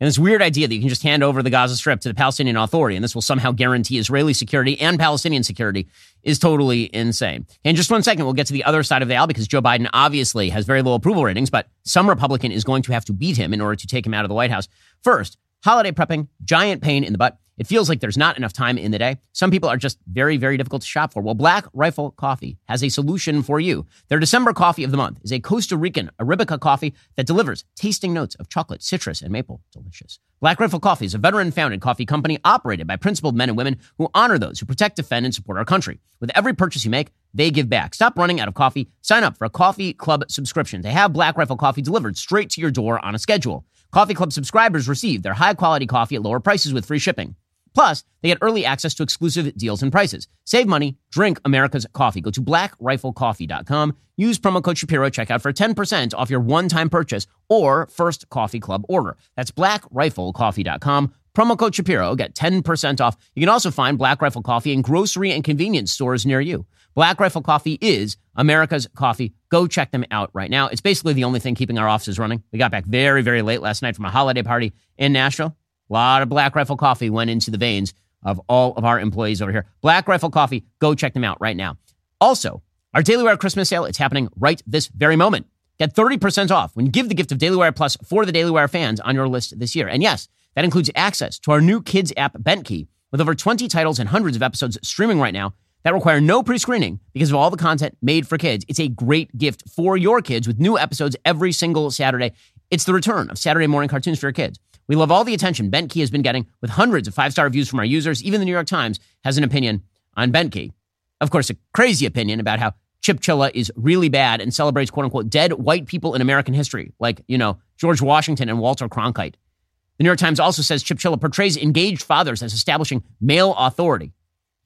And this weird idea that you can just hand over the Gaza Strip to the Palestinian Authority and this will somehow guarantee Israeli security and Palestinian security is totally insane. In just one second, we'll get to the other side of the aisle because Joe Biden obviously has very low approval ratings, but some Republican is going to have to beat him in order to take him out of the White House. First, holiday prepping, giant pain in the butt. It feels like there's not enough time in the day. Some people are just very, very difficult to shop for. Well, Black Rifle Coffee has a solution for you. Their December coffee of the month is a Costa Rican Arabica coffee that delivers tasting notes of chocolate, citrus, and maple. Delicious. Black Rifle Coffee is a veteran-founded coffee company operated by principled men and women who honor those who protect, defend, and support our country. With every purchase you make, they give back. Stop running out of coffee. Sign up for a Coffee Club subscription. They have Black Rifle Coffee delivered straight to your door on a schedule. Coffee Club subscribers receive their high-quality coffee at lower prices with free shipping. Plus, they get early access to exclusive deals and prices. Save money, drink America's coffee. Go to black rifle coffee dot com. Use promo code Shapiro at checkout for ten percent off your one-time purchase or first Coffee Club order. That's black rifle coffee dot com. Promo code Shapiro, get ten percent off. You can also find Black Rifle Coffee in grocery and convenience stores near you. Black Rifle Coffee is America's coffee. Go check them out right now. It's basically the only thing keeping our offices running. We got back very, very late last night from a holiday party in Nashville. A lot of Black Rifle Coffee went into the veins of all of our employees over here. Black Rifle Coffee, go check them out right now. Also, our Daily Wire Christmas sale, it's happening right this very moment. Get thirty percent off when you give the gift of Daily Wire Plus for the Daily Wire fans on your list this year. And yes, that includes access to our new kids app, Bentkey, with over twenty titles and hundreds of episodes streaming right now that require no pre-screening because of all the content made for kids. It's a great gift for your kids with new episodes every single Saturday. It's the return of Saturday morning cartoons for your kids. We love all the attention Bentkey has been getting with hundreds of five-star reviews from our users. Even the New York Times has an opinion on Bentkey. Of course, a crazy opinion about how Chipchilla is really bad and celebrates, quote-unquote, dead white people in American history, like, you know, George Washington and Walter Cronkite. The New York Times also says Chipchilla portrays engaged fathers as establishing male authority.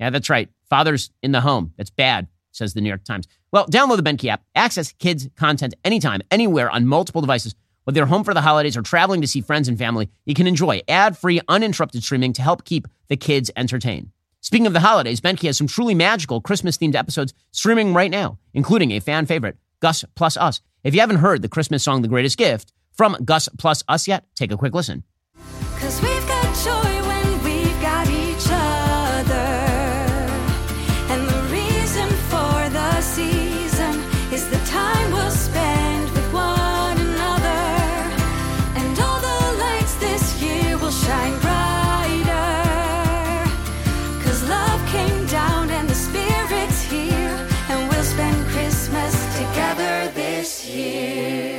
Yeah, that's right. Fathers in the home. That's bad, says the New York Times. Well, download the Bentkey app. Access kids' content anytime, anywhere on multiple devices. Whether you're home for the holidays or traveling to see friends and family, you can enjoy ad-free, uninterrupted streaming to help keep the kids entertained. Speaking of the holidays, Bentkey has some truly magical Christmas-themed episodes streaming right now, including a fan favorite, Gus Plus Us. If you haven't heard the Christmas song, The Greatest Gift, from Gus Plus Us yet, take a quick listen. 'Cause we've got joy when we've got each other. And the reason for the season is the time we'll spend with one another. And all the lights this year will shine brighter. 'Cause love came down and the Spirit's here. And we'll spend Christmas together this year.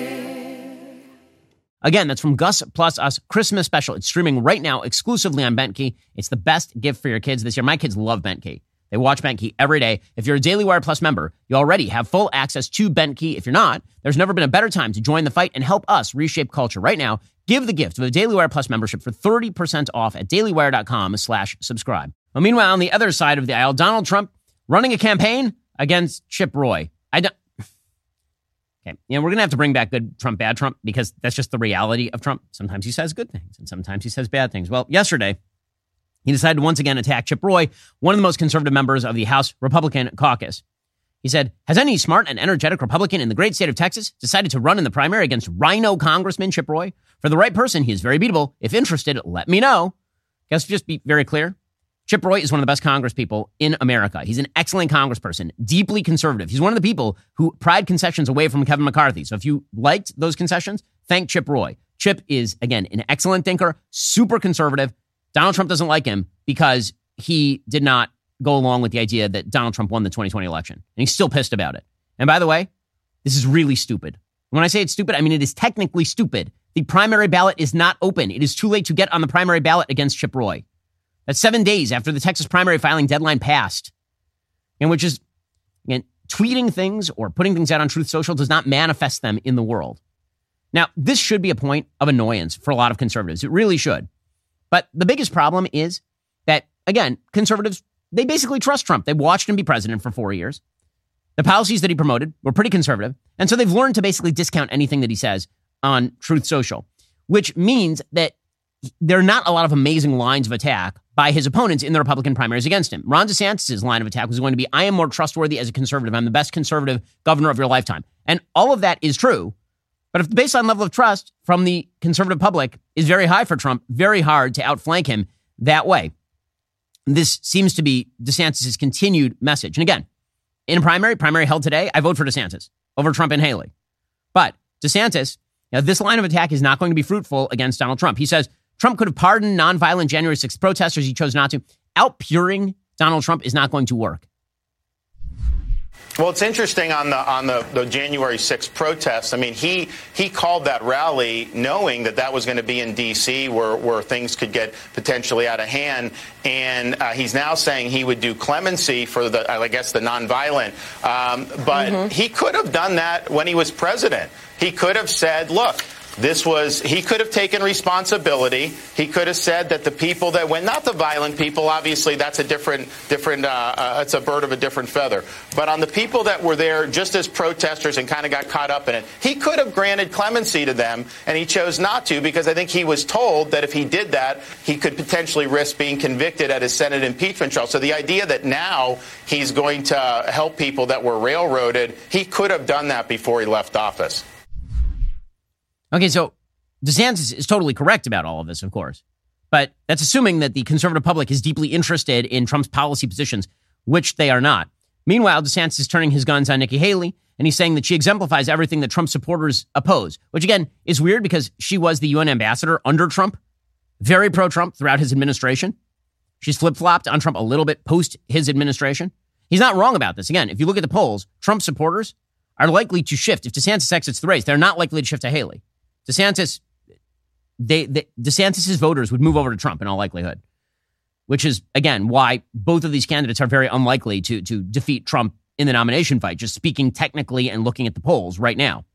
Again, that's from Gus Plus Us Christmas Special. It's streaming right now exclusively on Bentkey. It's the best gift for your kids this year. My kids love Bentkey. They watch Bentkey every day. If you're a Daily Wire Plus member, you already have full access to Bentkey. If you're not, there's never been a better time to join the fight and help us reshape culture. Right now, give the gift of a Daily Wire Plus membership for thirty percent off at dailywire.com slash subscribe. Well, meanwhile, on the other side of the aisle, Donald Trump running a campaign against Chip Roy. I don't... Okay, you know, we're going to have to bring back good Trump, bad Trump, because that's just the reality of Trump. Sometimes he says good things and sometimes he says bad things. Well, yesterday, he decided to once again attack Chip Roy, one of the most conservative members of the House Republican caucus. He said, has any smart and energetic Republican in the great state of Texas decided to run in the primary against Rhino Congressman Chip Roy? For the right person, he is very beatable. If interested, let me know. Guess just be very clear. Chip Roy is one of the best congresspeople in America. He's an excellent congressperson, deeply conservative. He's one of the people who pried concessions away from Kevin McCarthy. So if you liked those concessions, thank Chip Roy. Chip is, again, an excellent thinker, super conservative. Donald Trump doesn't like him because he did not go along with the idea that Donald Trump won the twenty twenty election. And he's still pissed about it. And by the way, this is really stupid. When I say it's stupid, I mean it is technically stupid. The primary ballot is not open. It is too late to get on the primary ballot against Chip Roy. That's seven days after the Texas primary filing deadline passed. And which is, again, tweeting things or putting things out on Truth Social does not manifest them in the world. Now, this should be a point of annoyance for a lot of conservatives. It really should. But the biggest problem is that, again, conservatives, they basically trust Trump. They watched him be president for four years. The policies that he promoted were pretty conservative. And so they've learned to basically discount anything that he says on Truth Social, which means that there are not a lot of amazing lines of attack by his opponents in the Republican primaries against him. Ron DeSantis' line of attack was going to be, I am more trustworthy as a conservative. I'm the best conservative governor of your lifetime. And all of that is true. But if the baseline level of trust from the conservative public is very high for Trump, very hard to outflank him that way. This seems to be DeSantis' continued message. And again, in a primary, primary held today, I vote for DeSantis over Trump and Haley. But DeSantis, now this line of attack is not going to be fruitful against Donald Trump. He says, Trump could have pardoned nonviolent January sixth protesters. He chose not to. Outpuring Donald Trump is not going to work. Well, it's interesting on the on the, the January sixth protests. I mean, he he called that rally knowing that that was going to be in D C where where things could get potentially out of hand. And uh, he's now saying he would do clemency for the, I guess, the nonviolent. Um, but mm-hmm. he could have done that when he was president. He could have said, look, this was, he could have taken responsibility. He could have said that the people that went, not the violent people, obviously that's a different, different, uh, uh, it's a bird of a different feather. But on the people that were there just as protesters and kind of got caught up in it, he could have granted clemency to them, and he chose not to because I think he was told that if he did that, he could potentially risk being convicted at his Senate impeachment trial. So the idea that now he's going to help people that were railroaded, he could have done that before he left office. Okay, so DeSantis is totally correct about all of this, of course. But that's assuming that the conservative public is deeply interested in Trump's policy positions, which they are not. Meanwhile, DeSantis is turning his guns on Nikki Haley, and he's saying that she exemplifies everything that Trump supporters oppose, which, again, is weird because she was the U N ambassador under Trump, very pro-Trump throughout his administration. She's flip-flopped on Trump a little bit post his administration. He's not wrong about this. Again, if you look at the polls, Trump supporters are likely to shift. If DeSantis exits the race, they're not likely to shift to Haley. DeSantis, they, they, DeSantis' voters would move over to Trump in all likelihood, which is, again, why both of these candidates are very unlikely to, to defeat Trump in the nomination fight, just speaking technically and looking at the polls right now.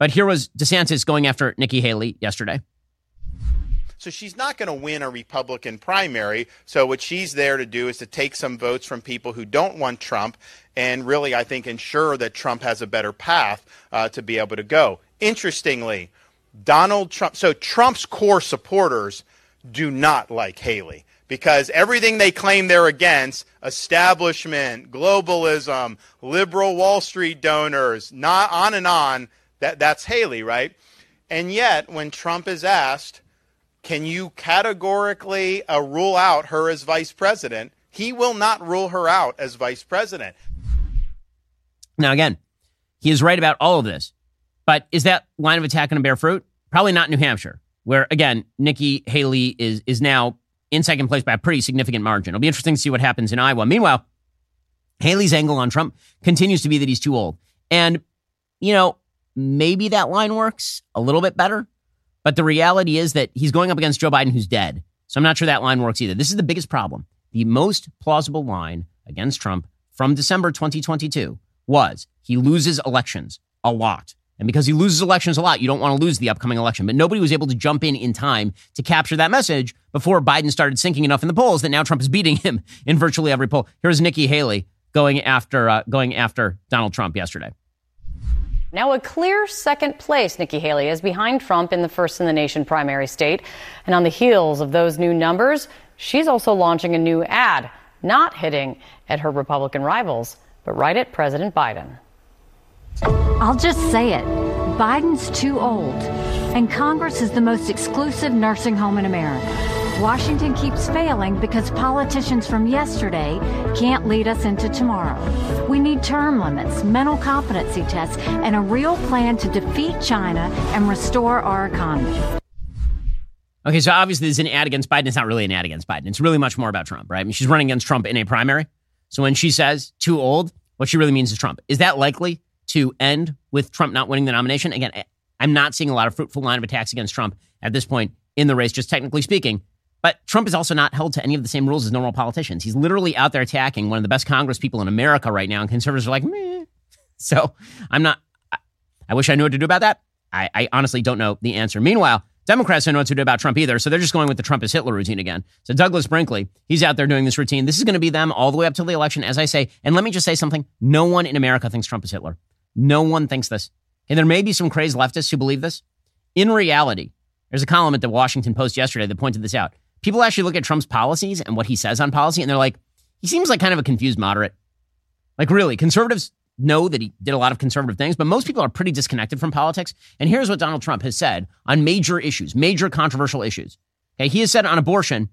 But here was DeSantis going after Nikki Haley yesterday. So she's not going to win a Republican primary. So what she's there to do is to take some votes from people who don't want Trump and really, I think, ensure that Trump has a better path uh, to be able to go. Interestingly, Donald Trump. So Trump's core supporters do not like Haley because everything they claim they're against, establishment, globalism, liberal Wall Street donors, not on and on, that, that's Haley, right? And yet when Trump is asked, can you categorically uh, rule out her as vice president? He will not rule her out as vice president. Now, again, he is right about all of this. But is that line of attack going to bear fruit? Probably not in New Hampshire, where, again, Nikki Haley is is now in second place by a pretty significant margin. It'll be interesting to see what happens in Iowa. Meanwhile, Haley's angle on Trump continues to be that he's too old. And, you know, maybe that line works a little bit better. But the reality is that he's going up against Joe Biden, who's dead. So I'm not sure that line works either. This is the biggest problem. The most plausible line against Trump from December twenty twenty-two was he loses elections a lot. And because he loses elections a lot, you don't want to lose the upcoming election. But nobody was able to jump in in time to capture that message before Biden started sinking enough in the polls that now Trump is beating him in virtually every poll. Here's Nikki Haley going after uh, going after Donald Trump yesterday. Now a clear second place, Nikki Haley is behind Trump in the first in the nation primary state. And on the heels of those new numbers, she's also launching a new ad, not hitting at her Republican rivals, but right at President Biden. I'll just say it. Biden's too old, and Congress is the most exclusive nursing home in America. Washington keeps failing because politicians from yesterday can't lead us into tomorrow. We need term limits, mental competency tests, and a real plan to defeat China and restore our economy. Okay, so obviously there's an ad against Biden. It's not really an ad against Biden. It's really much more about Trump, right? I mean, she's running against Trump in a primary. So when she says too old, what she really means is Trump. Is that likely to end with Trump not winning the nomination? Again, I'm not seeing a lot of fruitful line of attacks against Trump at this point in the race, just technically speaking. But Trump is also not held to any of the same rules as normal politicians. He's literally out there attacking one of the best Congress people in America right now, and conservatives are like, meh. So I'm not, I wish I knew what to do about that. I, I honestly don't know the answer. Meanwhile, Democrats don't know what to do about Trump either, so they're just going with the Trump is Hitler routine again. So Douglas Brinkley, he's out there doing this routine. This is going to be them all the way up till the election, as I say. And let me just say something. No one in America thinks Trump is Hitler. No one thinks this. And there may be some crazed leftists who believe this. In reality, there's a column at the Washington Post yesterday that pointed this out. People actually look at Trump's policies and what he says on policy, and they're like, he seems like kind of a confused moderate. Like, really, conservatives know that he did a lot of conservative things, but most people are pretty disconnected from politics. And here's what Donald Trump has said on major issues, major controversial issues. Okay, he has said on abortion,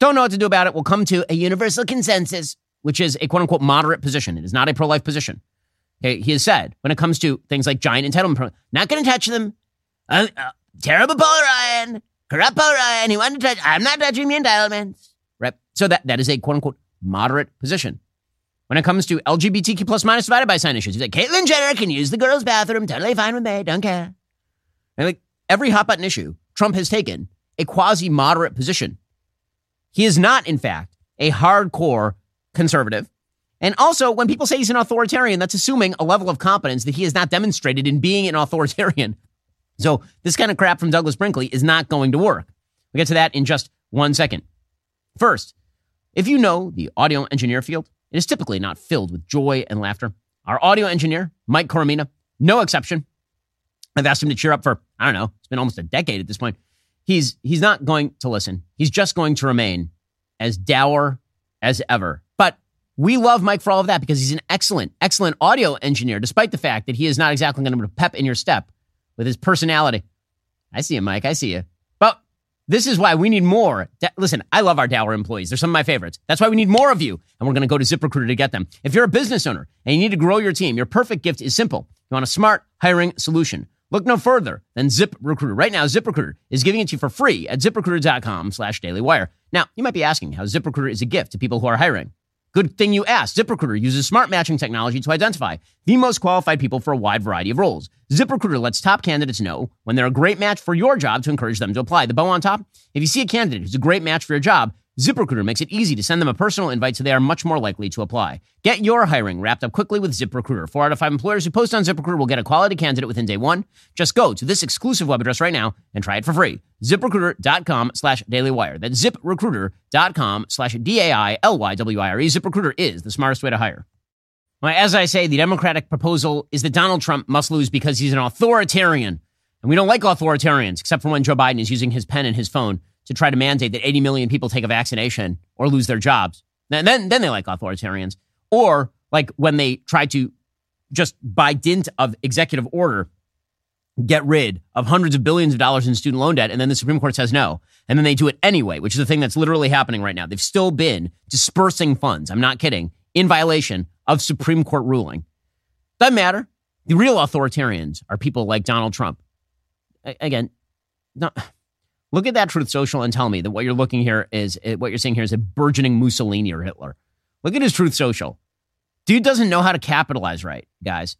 don't know what to do about it. We'll come to a universal consensus, which is a quote unquote moderate position. It is not a pro-life position. Okay, he has said when it comes to things like giant entitlement, not going to touch them. Uh, uh, terrible Paul Ryan, corrupt Paul Ryan. He wanted to touch. I'm not touching the entitlements. Right. So that, that is a quote unquote moderate position. When it comes to L G B T Q plus minus divided by sign issues, he's like, Caitlyn Jenner can use the girls' bathroom. Totally fine with me. Don't care. And like every hot button issue, Trump has taken a quasi moderate position. He is not, in fact, a hardcore conservative. And also, when people say he's an authoritarian, that's assuming a level of competence that he has not demonstrated in being an authoritarian. So this kind of crap from Douglas Brinkley is not going to work. We'll get to that in just one second. First, if you know the audio engineer field, it is typically not filled with joy and laughter. Our audio engineer, Mike Coromina, no exception. I've asked him to cheer up for, I don't know, it's been almost a decade at this point. He's he's not going to listen. He's just going to remain as dour as ever. But we love Mike for all of that because he's an excellent, excellent audio engineer, despite the fact that he is not exactly going to pep in your step with his personality. I see you, Mike. I see you. This is why we need more. Listen, I love our Dower employees. They're some of my favorites. That's why we need more of you. And we're going to go to ZipRecruiter to get them. If you're a business owner and you need to grow your team, your perfect gift is simple. You want a smart hiring solution. Look no further than ZipRecruiter. Right now, ZipRecruiter is giving it to you for free at ZipRecruiter.com slash DailyWire. Now, you might be asking how ZipRecruiter is a gift to people who are hiring. Good thing you asked. ZipRecruiter uses smart matching technology to identify the most qualified people for a wide variety of roles. ZipRecruiter lets top candidates know when they're a great match for your job to encourage them to apply. The bow on top, if you see a candidate who's a great match for your job, ZipRecruiter makes it easy to send them a personal invite so they are much more likely to apply. Get your hiring wrapped up quickly with ZipRecruiter. Four out of five employers who post on ZipRecruiter will get a quality candidate within day one. Just go to this exclusive web address right now and try it for free. ZipRecruiter.com slash DailyWire. That's ZipRecruiter.com slash D A I L Y W I R E. ZipRecruiter is the smartest way to hire. Well, as I say, the Democratic proposal is that Donald Trump must lose because he's an authoritarian. And we don't like authoritarians, except for when Joe Biden is using his pen and his phone to try to mandate that eighty million people take a vaccination or lose their jobs. And then, then they like authoritarians. Or like when they try to, just by dint of executive order, get rid of hundreds of billions of dollars in student loan debt, and then the Supreme Court says no. And then they do it anyway, which is the thing that's literally happening right now. They've still been dispersing funds, I'm not kidding, in violation of Supreme Court ruling. Doesn't matter. The real authoritarians are people like Donald Trump. I- again, no... Look at that Truth Social and tell me that what you're looking here is, what you're seeing here is a burgeoning Mussolini or Hitler. Look at his Truth Social. Dude doesn't know how to capitalize right, guys.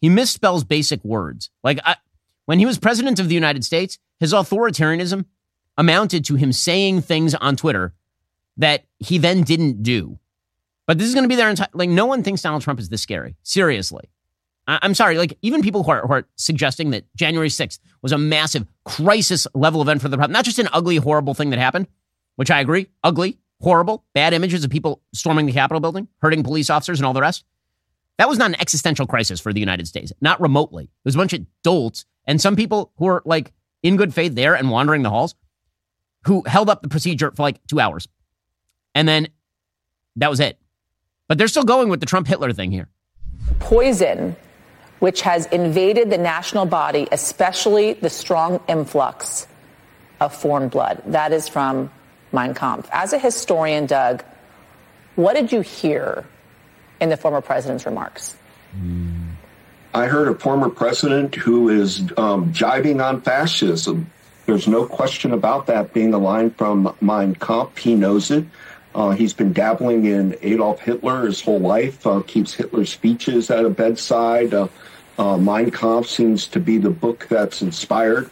He misspells basic words. Like I, when he was president of the United States, his authoritarianism amounted to him saying things on Twitter that he then didn't do. But this is going to be their entire, like no one thinks Donald Trump is this scary. Seriously. I'm sorry, like even people who are, who are suggesting that January sixth was a massive crisis level event for the problem, not just an ugly, horrible thing that happened, which I agree, ugly, horrible, bad images of people storming the Capitol building, hurting police officers and all the rest. That was not an existential crisis for the United States, not remotely. It was a bunch of dolts and some people who were like in good faith there and wandering the halls who held up the procedure for like two hours. And then that was it. But they're still going with the Trump-Hitler thing here. Poison, which has invaded the national body, especially the strong influx of foreign blood. That is from Mein Kampf. As a historian, Doug, what did you hear in the former president's remarks? I heard a former president who is um, jibing on fascism. There's no question about that being a line from Mein Kampf. He knows it. Uh, he's been dabbling in Adolf Hitler his whole life, uh, keeps Hitler's speeches at a bedside. Uh, uh, Mein Kampf seems to be the book that's inspired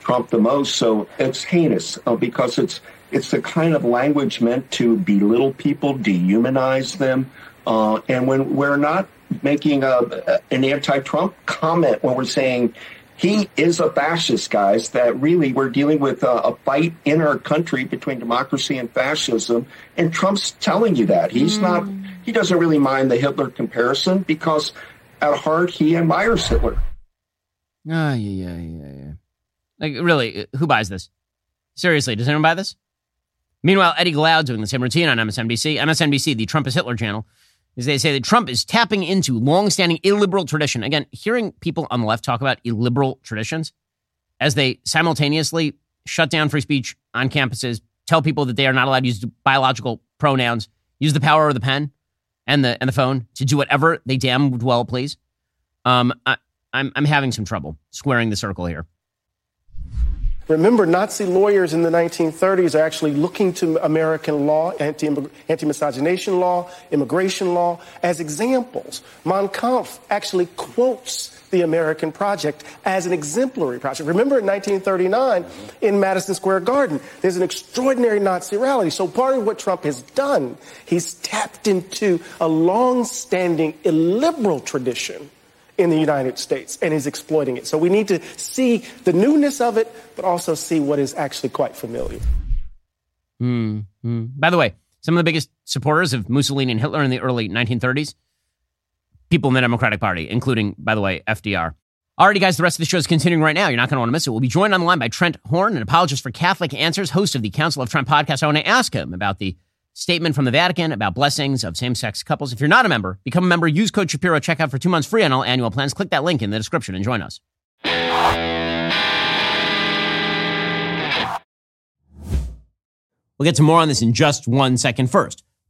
Trump the most. So it's heinous uh, because it's it's the kind of language meant to belittle people, dehumanize them. Uh, and when we're not making a, an anti-Trump comment, when we're saying He is a fascist, guys, that really we're dealing with a, a fight in our country between democracy and fascism. And Trump's telling you that. He's mm. not, he doesn't really mind the Hitler comparison because at heart he admires Hitler. Ah, yeah, yeah, yeah, yeah. Like, really, who buys this? Seriously, does anyone buy this? Meanwhile, Eddie Glaude's doing the same routine on M S N B C. M S N B C, the Trump is Hitler channel, is they say that Trump is tapping into longstanding illiberal tradition. Again, hearing people on the left talk about illiberal traditions as they simultaneously shut down free speech on campuses, tell people that they are not allowed to use biological pronouns, use the power of the pen and the and the phone to do whatever they damn well please. Um, I, I'm I'm having some trouble squaring the circle here. Remember, Nazi lawyers in the nineteen thirties are actually looking to American law, anti-miscegenation law, immigration law, as examples. Mein Kampf actually quotes the American project as an exemplary project. Remember, in nineteen thirty-nine, in Madison Square Garden, there's an extraordinary Nazi rally. So part of what Trump has done, he's tapped into a long-standing illiberal tradition in the United States, and is exploiting it. So we need to see the newness of it, but also see what is actually quite familiar. Mm-hmm. By the way, some of the biggest supporters of Mussolini and Hitler in the early nineteen thirties, people in the Democratic Party, including, by the way, F D R. Alrighty, guys, the rest of the show is continuing right now. You're not going to want to miss it. We'll be joined on the line by Trent Horn, an apologist for Catholic Answers, host of the Council of Trent podcast. I want to ask him about the statement from the Vatican about blessings of same-sex couples. If you're not a member, become a member. Use code Shapiro. Check out for two months free on all annual plans. Click that link in the description and join us. We'll get to more on this in just one second. First,